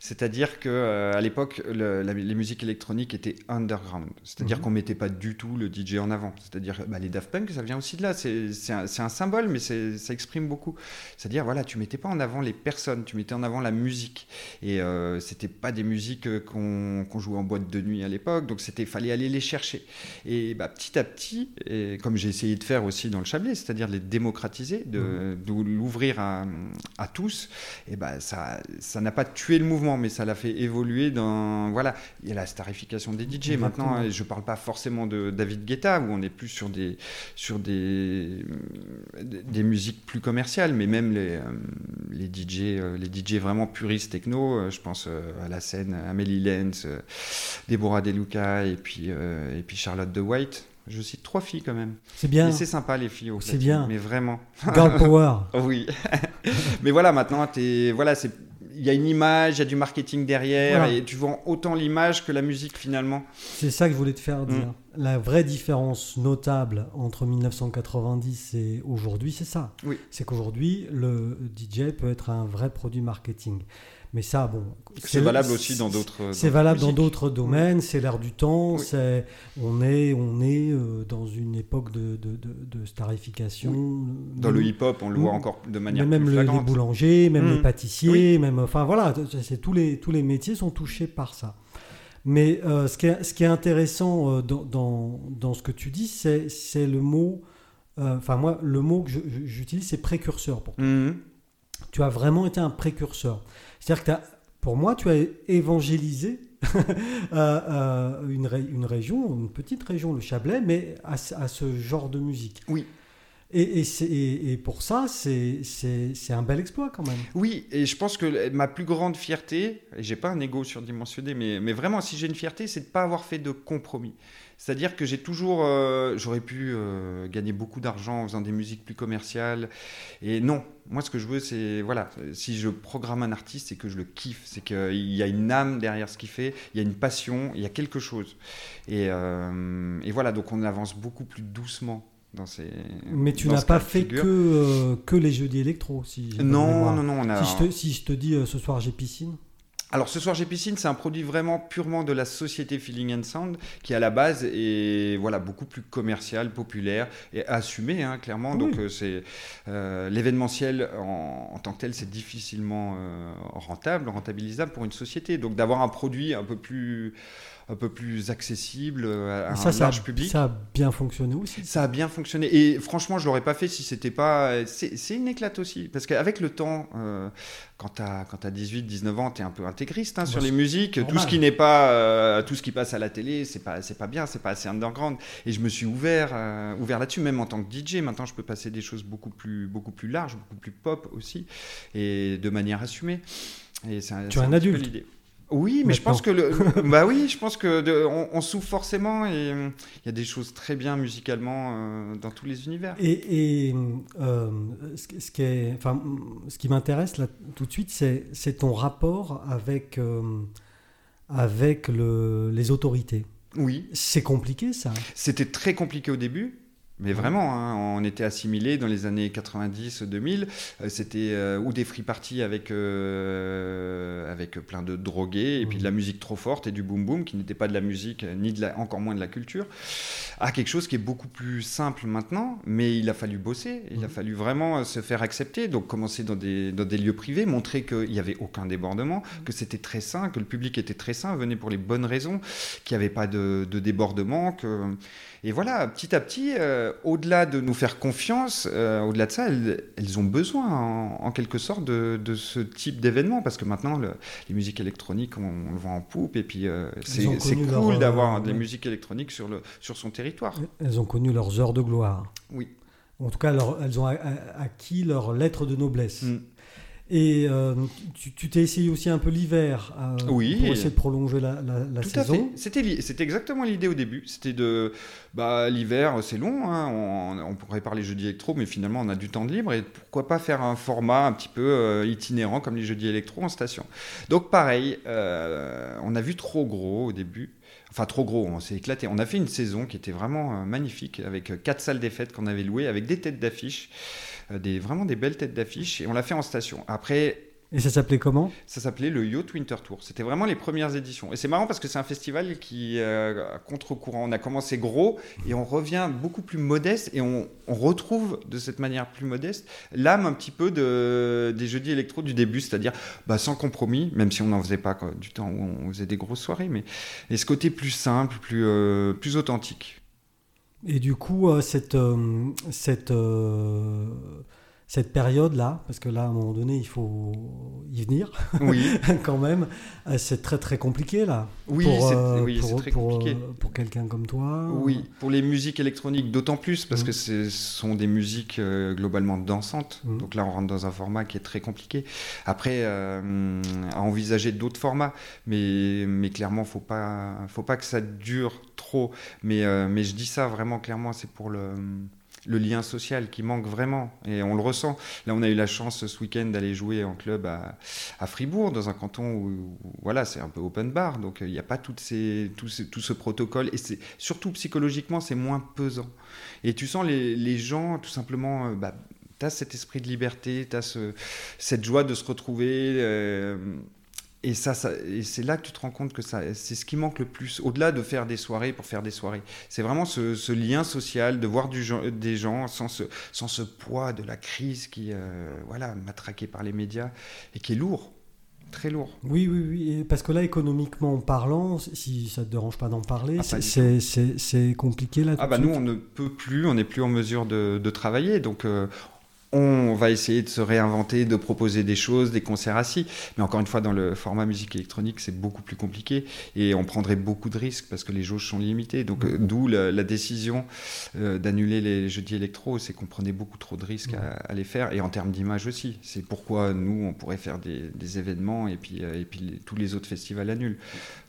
C'est-à-dire qu'à l'époque, les musiques électroniques étaient underground. C'est-à-dire qu'on ne mettait pas du tout le DJ en avant. C'est-à-dire les Daft Punk, ça vient aussi de là. C'est un symbole, mais ça exprime beaucoup. C'est-à-dire, tu ne mettais pas en avant les personnes, tu mettais en avant la musique. Et ce n'était pas des musiques qu'on jouait en boîte de nuit à l'époque, donc il fallait aller les chercher. Et petit à petit, comme j'ai essayé de faire aussi dans le Chablais, c'est-à-dire de les démocratiser, de l'ouvrir à tous, et ça n'a pas tué le mouvement, mais ça l'a fait évoluer dans... Voilà, il y a la starification des DJ. Exactement. Maintenant, je ne parle pas forcément de David Guetta, où on est plus sur des musiques plus commerciales, mais même les DJ vraiment puristes techno, je pense à la scène Amélie Lenz, Déborah Deluca et puis Charlotte de White. Je cite 3 filles quand même. C'est bien. Et c'est sympa les filles. C'est bien. Mais vraiment. Girl power. Oui. Mais maintenant, il y a une image, il y a du marketing derrière, et tu vends autant l'image que la musique finalement. C'est ça que je voulais te faire dire. La vraie différence notable entre 1990 et aujourd'hui, c'est ça. Oui. C'est qu'aujourd'hui, le DJ peut être un vrai produit marketing. Mais ça, c'est valable aussi dans d'autres domaines. C'est valable dans d'autres domaines, c'est l'ère du temps, on est dans une époque de starification. Dans le hip-hop, on le voit encore de manière plus flagrante. Même les boulangers, même les pâtissiers, tous les métiers sont touchés par ça. Mais ce qui est intéressant dans ce que tu dis, c'est le mot, moi, le mot que j'utilise, c'est précurseur pour toi. Tu as vraiment été un précurseur. C'est-à-dire que pour moi, tu as évangélisé une région, une petite région, le Chablais, mais à ce genre de musique. Oui. Et pour ça, c'est un bel exploit quand même. Oui, et je pense que ma plus grande fierté, et j'ai pas un ego surdimensionné, mais vraiment, si j'ai une fierté, c'est de pas avoir fait de compromis. C'est-à-dire que j'ai toujours, j'aurais pu gagner beaucoup d'argent en faisant des musiques plus commerciales. Et non, moi ce que je veux, c'est, voilà, si je programme un artiste, c'est que je le kiffe. C'est qu'il y a une âme derrière ce qu'il fait, il y a une passion, il y a quelque chose. Et voilà, donc on avance beaucoup plus doucement. Mais tu n'as pas fait que les Jeudis Electro, si j'ai non. On a... si je te dis ce soir j'ai piscine. Alors ce soir j'ai piscine, c'est un produit vraiment purement de la société Feeling and Sound qui à la base est voilà beaucoup plus commercial, populaire et assumé hein, clairement. Oui. Donc c'est l'événementiel en tant que tel, c'est difficilement rentabilisable pour une société. Donc d'avoir un produit un peu plus accessible à un large public. Ça a bien fonctionné aussi. Ça a bien fonctionné. Et franchement, je ne l'aurais pas fait si c'était pas... C'est une éclate aussi. Parce qu'avec le temps, quand tu as 18, 19 ans, tu es un peu intégriste sur les musiques. Normal. Tout ce qui n'est pas... tout ce qui passe à la télé, c'est pas bien, c'est pas assez underground. Et je me suis ouvert là-dessus, même en tant que DJ. Maintenant, je peux passer des choses beaucoup plus larges, beaucoup plus pop aussi, et de manière assumée. Et tu es un adulte. Oui, mais je pense que on souffre forcément et il y a des choses très bien musicalement dans tous les univers. Et ce qui m'intéresse là tout de suite, c'est ton rapport avec les autorités. Oui. C'est compliqué ça. C'était très compliqué au début. Mais vraiment, hein, on était assimilés dans les années 90-2000. C'était ou des free parties avec plein de drogués et puis de la musique trop forte et du boom boom qui n'était pas de la musique ni encore moins de la culture. À quelque chose qui est beaucoup plus simple maintenant, mais il a fallu bosser, il a fallu vraiment se faire accepter. Donc commencer dans des lieux privés, montrer qu'il n'y avait aucun débordement, que c'était très sain, que le public était très sain, venait pour les bonnes raisons, qu'il n'y avait pas de débordement, que... Et voilà, petit à petit, au-delà de nous faire confiance, au-delà de ça, elles ont besoin, en quelque sorte, de ce type d'événement. Parce que maintenant, les musiques électroniques, on le voit en poupe. Et puis, c'est cool d'avoir des musiques électroniques sur son territoire. Elles ont connu leurs heures de gloire. Oui. En tout cas, elles ont acquis leur lettre de noblesse. Mm. Et tu t'es essayé aussi un peu l'hiver pour essayer de prolonger la saison. C'était exactement l'idée au début. C'était l'hiver, c'est long. Hein. On pourrait parler Jeudis Electro, mais finalement, on a du temps de libre. Et pourquoi pas faire un format un petit peu itinérant comme les Jeudis Electro en station. Donc pareil, on a vu trop gros au début. Enfin, trop gros, on s'est éclaté. On a fait une saison qui était vraiment magnifique, avec 4 salles des fêtes qu'on avait louées, avec des têtes d'affiches. Vraiment des belles têtes d'affiche, et on l'a fait en station. Après... Et ça s'appelait comment ? Ça s'appelait le Yacht Winter Tour. C'était vraiment les premières éditions. Et c'est marrant parce que c'est un festival qui à contre-courant. On a commencé gros et on revient beaucoup plus modeste et on retrouve de cette manière plus modeste l'âme un petit peu des Jeudis Electro du début, c'est-à-dire sans compromis, même si on n'en faisait pas du temps où on faisait des grosses soirées, mais et ce côté plus simple, plus authentique. Et du coup, cette période-là, parce que là, à un moment donné, il faut y venir, oui. Quand même, c'est très très compliqué là. Oui, c'est très compliqué. Pour quelqu'un comme toi. Oui, pour les musiques électroniques, d'autant plus, parce que ce sont des musiques globalement dansantes. Donc là, on rentre dans un format qui est très compliqué. Après, à envisager d'autres formats, mais clairement, il ne faut pas que ça dure trop. Mais je dis ça vraiment clairement, c'est pour le lien social qui manque vraiment, et on le ressent. Là, on a eu la chance ce week-end d'aller jouer en club à Fribourg, dans un canton où voilà, c'est un peu open bar, donc il n'y a pas tout ce protocole, et c'est, surtout psychologiquement, c'est moins pesant. Et tu sens les gens, tout simplement... tu as cet esprit de liberté, tu as cette joie de se retrouver... Et ça, et c'est là que tu te rends compte que c'est ce qui manque le plus, au-delà de faire des soirées pour faire des soirées. C'est vraiment ce lien social, de voir des gens sans ce poids de la crise qui, matraqué par les médias et qui est lourd, très lourd. Oui, parce que là, économiquement parlant, si ça ne te dérange pas d'en parler, c'est compliqué là. Nous, on ne peut plus, on n'est plus en mesure de travailler, donc on va essayer de se réinventer, de proposer des choses, des concerts assis. Mais encore une fois, dans le format musique électronique, c'est beaucoup plus compliqué et on prendrait beaucoup de risques parce que les jauges sont limitées. Donc, d'où la décision d'annuler les Jeudis Electro, c'est qu'on prenait beaucoup trop de risques à les faire. Et en termes d'image aussi. C'est pourquoi nous, on pourrait faire des événements et puis tous les autres festivals annulent.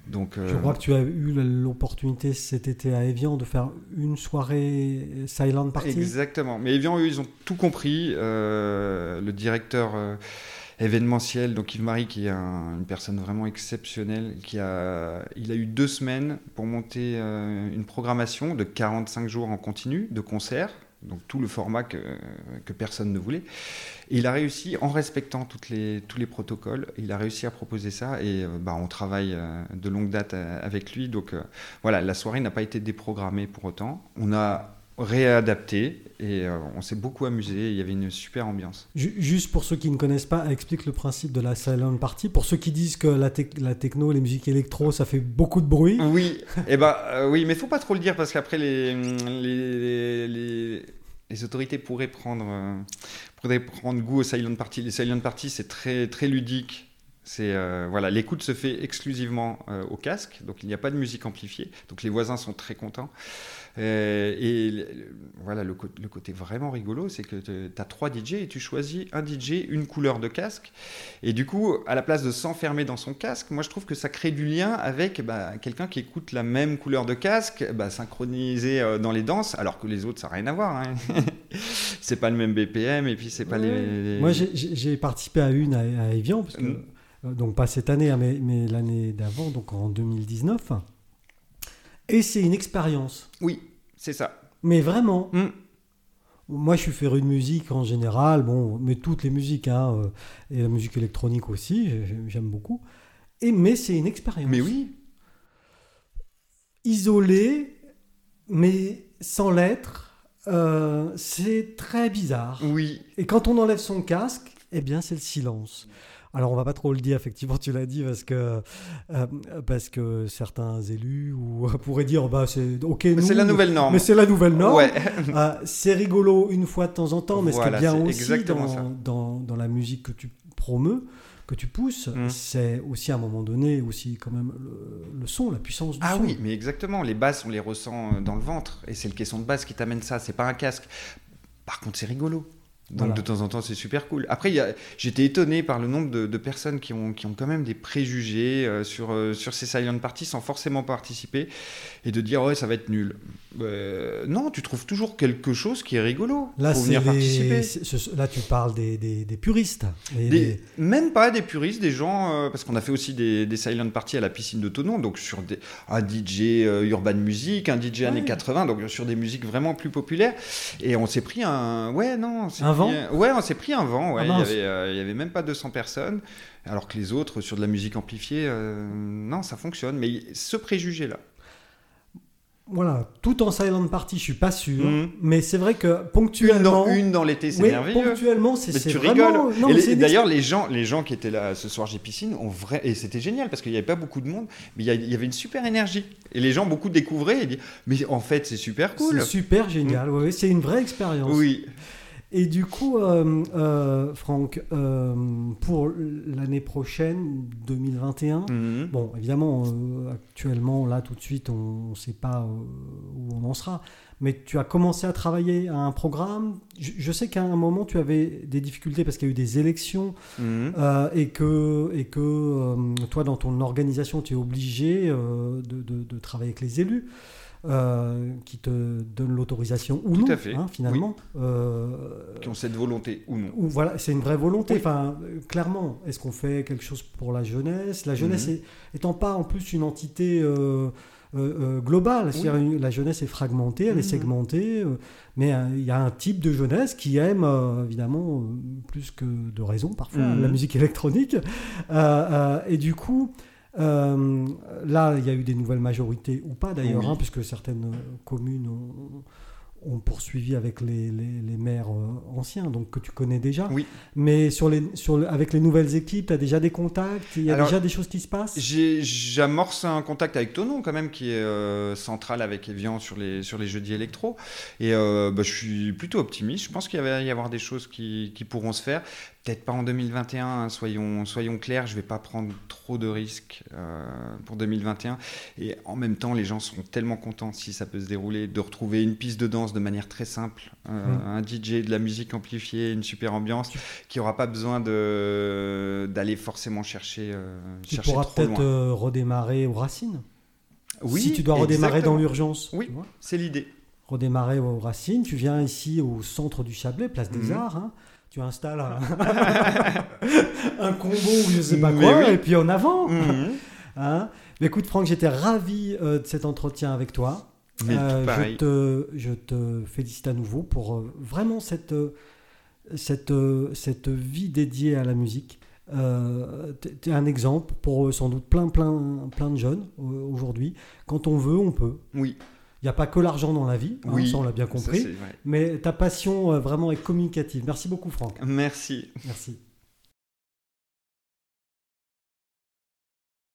Donc, je crois que tu as eu l'opportunité cet été à Évian de faire une soirée Silent Party. Exactement. Mais Évian, eux, ils ont tout compris. Le directeur événementiel, donc Yves-Marie, qui est une personne vraiment exceptionnelle, il a eu 2 semaines pour monter une programmation de 45 jours en continu de concerts. Donc tout le format que personne ne voulait. Et il a réussi, en respectant tous les protocoles, il a réussi à proposer ça. Et on travaille de longue date avec lui. Donc voilà, la soirée n'a pas été déprogrammée pour autant. On a réadapté et on s'est beaucoup amusé. Il y avait une super ambiance. Juste pour ceux qui ne connaissent pas, explique le principe de la Silent Party. Pour ceux qui disent que la techno, les musiques électro, ça fait beaucoup de bruit. Oui, oui, mais faut pas trop le dire parce qu'après les autorités pourraient prendre goût aux Silent Party. Les Silent Party, c'est très très ludique. C'est l'écoute se fait exclusivement au casque, donc il n'y a pas de musique amplifiée, donc les voisins sont très contents. Le côté vraiment rigolo, c'est que tu as 3 DJ et tu choisis un DJ, une couleur de casque. Et du coup, à la place de s'enfermer dans son casque, moi je trouve que ça crée du lien avec quelqu'un qui écoute la même couleur de casque, synchronisé dans les danses, alors que les autres ça n'a rien à voir. Hein. C'est pas le même BPM et puis c'est pas les... Moi j'ai participé à une à Évian, parce que... Donc pas cette année, mais l'année d'avant, donc en 2019. Et c'est une expérience. Oui, c'est ça. Mais vraiment. Moi, je suis féru de musique en général, mais toutes les musiques, et la musique électronique aussi, j'aime beaucoup. Mais c'est une expérience. Mais oui. Isolée, mais sans l'être, c'est très bizarre. Oui. Et quand on enlève son casque, c'est le silence. Alors, on ne va pas trop le dire, effectivement, tu l'as dit, parce que certains élus pourraient dire c'est OK. Mais c'est la nouvelle norme. Mais c'est la nouvelle norme. Ouais. C'est rigolo une fois de temps en temps, mais ce qui est bien aussi dans la musique que tu promeus, que tu pousses, c'est aussi à un moment donné, aussi quand même le son, la puissance du son. Ah oui, mais exactement. Les basses, on les ressent dans le ventre. Et c'est le caisson de basse qui t'amène ça. Ce n'est pas un casque. Par contre, c'est rigolo. Donc de temps en temps c'est super cool. Après j'étais étonné par le nombre de personnes qui ont quand même des préjugés sur ces silent parties sans forcément participer et de dire ça va être nul. Non, tu trouves toujours quelque chose qui est rigolo pour venir participer. Là tu parles des puristes. Même pas des puristes, des gens parce qu'on a fait aussi des silent parties à la piscine de Thonon, donc sur un DJ urban music, un DJ années 80, donc sur des musiques vraiment plus populaires et on s'est pris on s'est pris un vent. Ouais. Il y avait même pas 200 personnes, alors que les autres, sur de la musique amplifiée, non, ça fonctionne. Mais ce préjugé-là. Voilà, tout en silent party, je suis pas sûr, mais c'est vrai que ponctuellement... Une dans l'été, c'est merveilleux. Ponctuellement, c'est vraiment... Non, et d'ailleurs, les gens qui étaient là ce soir, j'ai piscine, et c'était génial, parce qu'il n'y avait pas beaucoup de monde, mais il y avait une super énergie. Et les gens, beaucoup découvraient et disaient, mais en fait, c'est super cool. C'est super génial, ouais, c'est une vraie expérience. Oui. Et du coup, Franck, pour l'année prochaine, 2021, bon, évidemment, actuellement, là, tout de suite, on ne sait pas où on en sera, mais tu as commencé à travailler à un programme. Je sais qu'à un moment, tu avais des difficultés parce qu'il y a eu des élections et que toi, dans ton organisation, tu es obligé de travailler avec les élus. Qui te donne l'autorisation ou non, finalement. Oui. Qui ont cette volonté ou non. C'est une vraie volonté. Oui. Enfin, clairement, est-ce qu'on fait quelque chose pour la jeunesse ? La jeunesse étant pas en plus une entité globale. Oui. La jeunesse est fragmentée, elle est segmentée, mais il y a un type de jeunesse qui aime, évidemment, plus que de raison, parfois, la musique électronique. Et du coup... là, il y a eu des nouvelles majorités, ou pas d'ailleurs, puisque certaines communes ont poursuivi avec les maires anciens, donc que tu connais déjà. Oui. Mais avec les nouvelles équipes, tu as déjà des contacts, il y a déjà des choses qui se passent. J'amorce un contact avec Thonon quand même, qui est central avec Évian sur les Jeudis Electro. Et je suis plutôt optimiste. Je pense qu'il va y avoir des choses qui pourront se faire. Peut-être pas en 2021, hein, soyons clairs, je ne vais pas prendre trop de risques pour 2021. Et en même temps, les gens seront tellement contents, si ça peut se dérouler, de retrouver une piste de danse de manière très simple, un DJ, de la musique amplifiée, une super ambiance, qui n'aura pas besoin d'aller forcément chercher chercher trop loin. Tu pourras peut-être redémarrer aux racines. Oui, si tu dois redémarrer exactement. Dans l'urgence. Oui, c'est l'idée. Redémarrer aux racines, tu viens ici au centre du Chablais, place des Arts, hein. Tu installes un combo ou je ne sais pas quoi, oui. Et puis en avant. Hein, mais écoute, Franck, j'étais ravi de cet entretien avec toi. Je te félicite à nouveau pour vraiment cette vie dédiée à la musique. Tu es un exemple pour sans doute plein de jeunes aujourd'hui. Quand on veut, on peut. Oui. Il n'y a pas que l'argent dans la vie, oui, ça on l'a bien compris, mais ta passion vraiment est communicative. Merci beaucoup Franck. Merci.